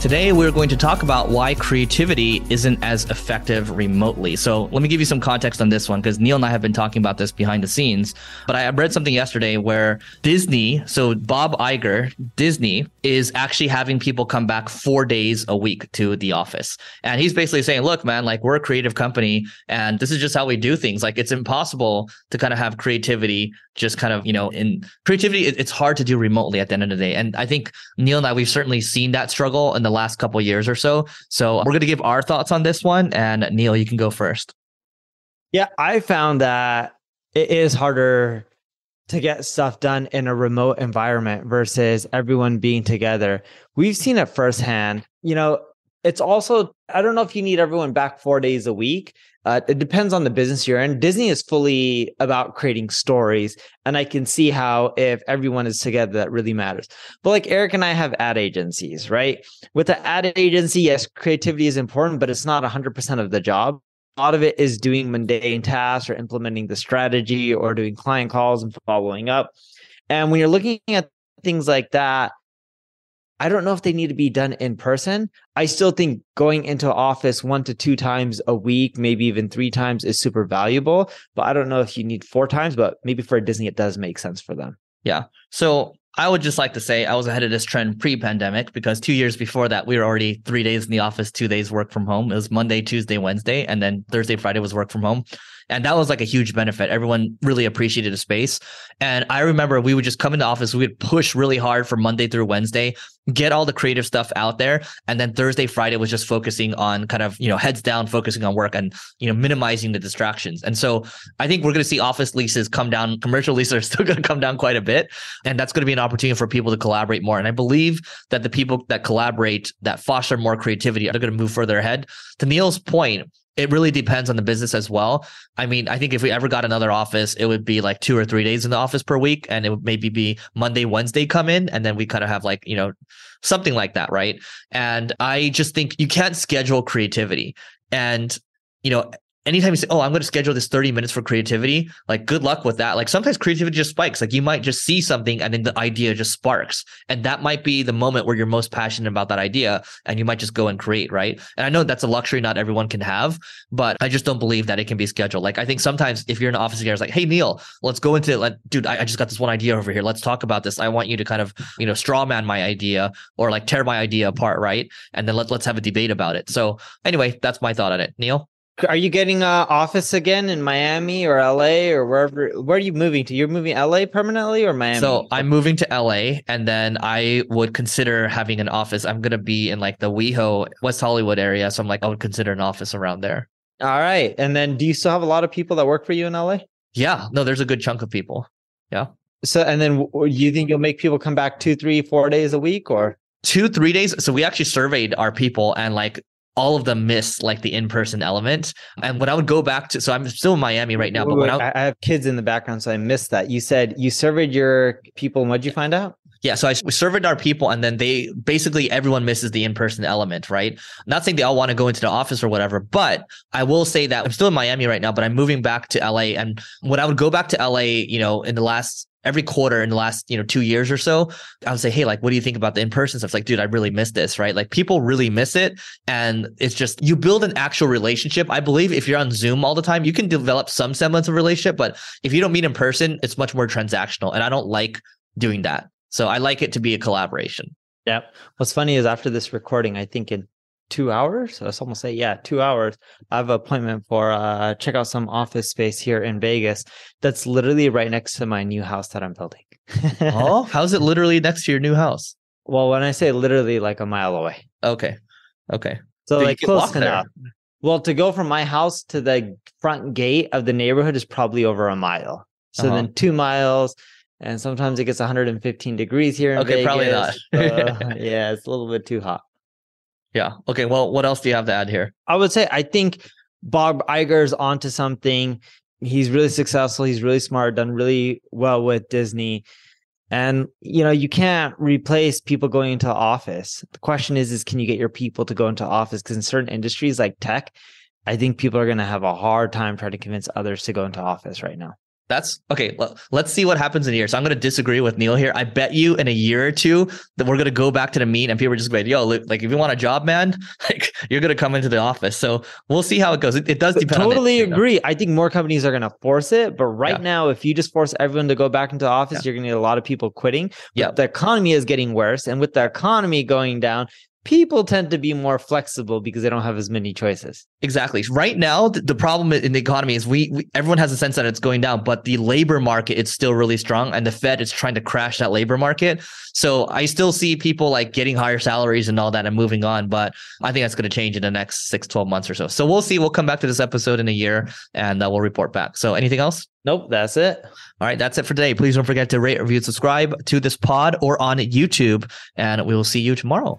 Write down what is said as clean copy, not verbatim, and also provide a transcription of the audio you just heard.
Today, we're going to talk about why creativity isn't as effective remotely. So let me give you some context on this one, because Neil and I have been talking about this behind the scenes. But I read something yesterday where Disney, so Bob Iger, Disney, is actually having people come back 4 days a week to the office. And he's basically saying, look, man, like, we're a creative company and this is just how we do things. Like, it's impossible to kind of have creativity just kind of, you know, in creativity, it's hard to do remotely at the end of the day. And I think Neil and I, we've certainly seen that struggle in the last couple of years or so. So we're going to give our thoughts on this one. And Neil, you can go first. Yeah, I found that it is harder to get stuff done in a remote environment versus everyone being together. We've seen it firsthand. You know, it's also, I don't know if you need everyone back 4 days a week. It depends on the business you're in. Disney is fully about creating stories. And I can see how if everyone is together, that really matters. But like Eric and I have ad agencies, right? With the ad agency, yes, creativity is important, but it's not 100% of the job. A lot of it is doing mundane tasks or implementing the strategy or doing client calls and following up. And when you're looking at things like that, I don't know if they need to be done in person. I still think going into office 1 to 2 times a week, maybe even 3 times is super valuable, but I don't know if you need 4 times, but maybe for Disney, it does make sense for them. Yeah. So I would just like to say I was ahead of this trend pre-pandemic, because 2 years before that, we were already 3 days in the office, 2 days work from home. It was Monday, Tuesday, Wednesday, and then Thursday, Friday was work from home. And that was like a huge benefit. Everyone really appreciated the space. And I remember we would just come into office. We would push really hard for Monday through Wednesday, get all the creative stuff out there. And then Thursday, Friday was just focusing on kind of, you know, heads down, focusing on work and, you know, minimizing the distractions. And so I think we're going to see office leases come down. Commercial leases are still going to come down quite a bit. And that's going to be an opportunity for people to collaborate more. And I believe that the people that collaborate, that foster more creativity, are going to move further ahead. To Neil's point, it really depends on the business as well. I mean, I think if we ever got another office, it would be like 2 or 3 days in the office per week. And it would maybe be Monday, Wednesday come in. And then we kind of have like, you know, something like that, right? And I just think you can't schedule creativity. And, you know, anytime you say, oh, I'm going to schedule this 30 minutes for creativity, like good luck with that. Like sometimes creativity just spikes. Like you might just see something and then the idea just sparks. And that might be the moment where you're most passionate about that idea and you might just go and create, right? And I know that's a luxury not everyone can have, but I just don't believe that it can be scheduled. Like I think sometimes if you're in an office together, it's like, hey, Neil, let's go into it. Like, dude, I just got this one idea over here. Let's talk about this. I want you to kind of, straw man my idea or like tear my idea apart, right? And then let's have a debate about it. So anyway, that's my thought on it. Neil? Are you getting an office again in Miami or LA or wherever? Where are you moving to? You're moving LA permanently or Miami? So I'm moving to LA, and then I would consider having an office. I'm going to be in like the WeHo, West Hollywood area. So I'm like, I would consider an office around there. All right. And then do you still have a lot of people that work for you in LA? Yeah. No, there's a good chunk of people. Yeah. So, and then you think you'll make people come back 2, 3, 4 days a week or? 2, 3 days. So we actually surveyed our people and like, all of them miss like the in-person element. And when I would go back to, so I'm still in Miami right now, but I have kids in the background, so I missed that. You said you surveyed your people and what'd you find out? Yeah. So we surveyed our people and then they basically everyone misses the in-person element, right? Not saying they all want to go into the office or whatever, but I will say that I'm still in Miami right now, but I'm moving back to LA. And when I would go back to LA, every quarter in the last, 2 years or so, I would say, hey, like, what do you think about the in-person stuff? It's like, dude, I really miss this, right? Like people really miss it. And it's just, you build an actual relationship. I believe if you're on Zoom all the time, you can develop some semblance of relationship, but if you don't meet in person, it's much more transactional. And I don't like doing that. So I like it to be a collaboration. Yeah. What's funny is after this recording, I think in 2 hours, I almost say, 2 hours, I have an appointment for check out some office space here in Vegas that's literally right next to my new house that I'm building. Oh, how's it literally next to your new house? Well, when I say literally, like a mile away. Okay. So like close enough. There. Well, to go from my house to the front gate of the neighborhood is probably over a mile. So then 2 miles. And sometimes it gets 115 degrees here in Vegas. Probably not. Yeah, it's a little bit too hot. Yeah. Okay. Well, what else do you have to add here? I would say, I think Bob Iger's onto something. He's really successful. He's really smart, done really well with Disney. And, you can't replace people going into office. The question is can you get your people to go into office? Because in certain industries like tech, I think people are going to have a hard time trying to convince others to go into office right now. That's okay. Well, let's see what happens in a year. So I'm going to disagree with Neil here. I bet you in a year or two that we're going to go back to the meet and people are just going to be like, yo, like if you want a job, man, like you're going to come into the office. So we'll see how it goes. It does depend. Totally on agree. I think more companies are going to force it. But right now, if you just force everyone to go back into the office, you're going to get a lot of people quitting. Yeah. The economy is getting worse. And with the economy going down, people tend to be more flexible because they don't have as many choices. Exactly. Right now, the problem in the economy is we everyone has a sense that it's going down, but the labor market is still really strong and the Fed is trying to crash that labor market. So I still see people like getting higher salaries and all that and moving on, but I think that's going to change in the next 6, 12 months or so. So we'll see. We'll come back to this episode in a year and we'll report back. So anything else? Nope, that's it. All right, that's it for today. Please don't forget to rate, review, subscribe to this pod or on YouTube, and we will see you tomorrow.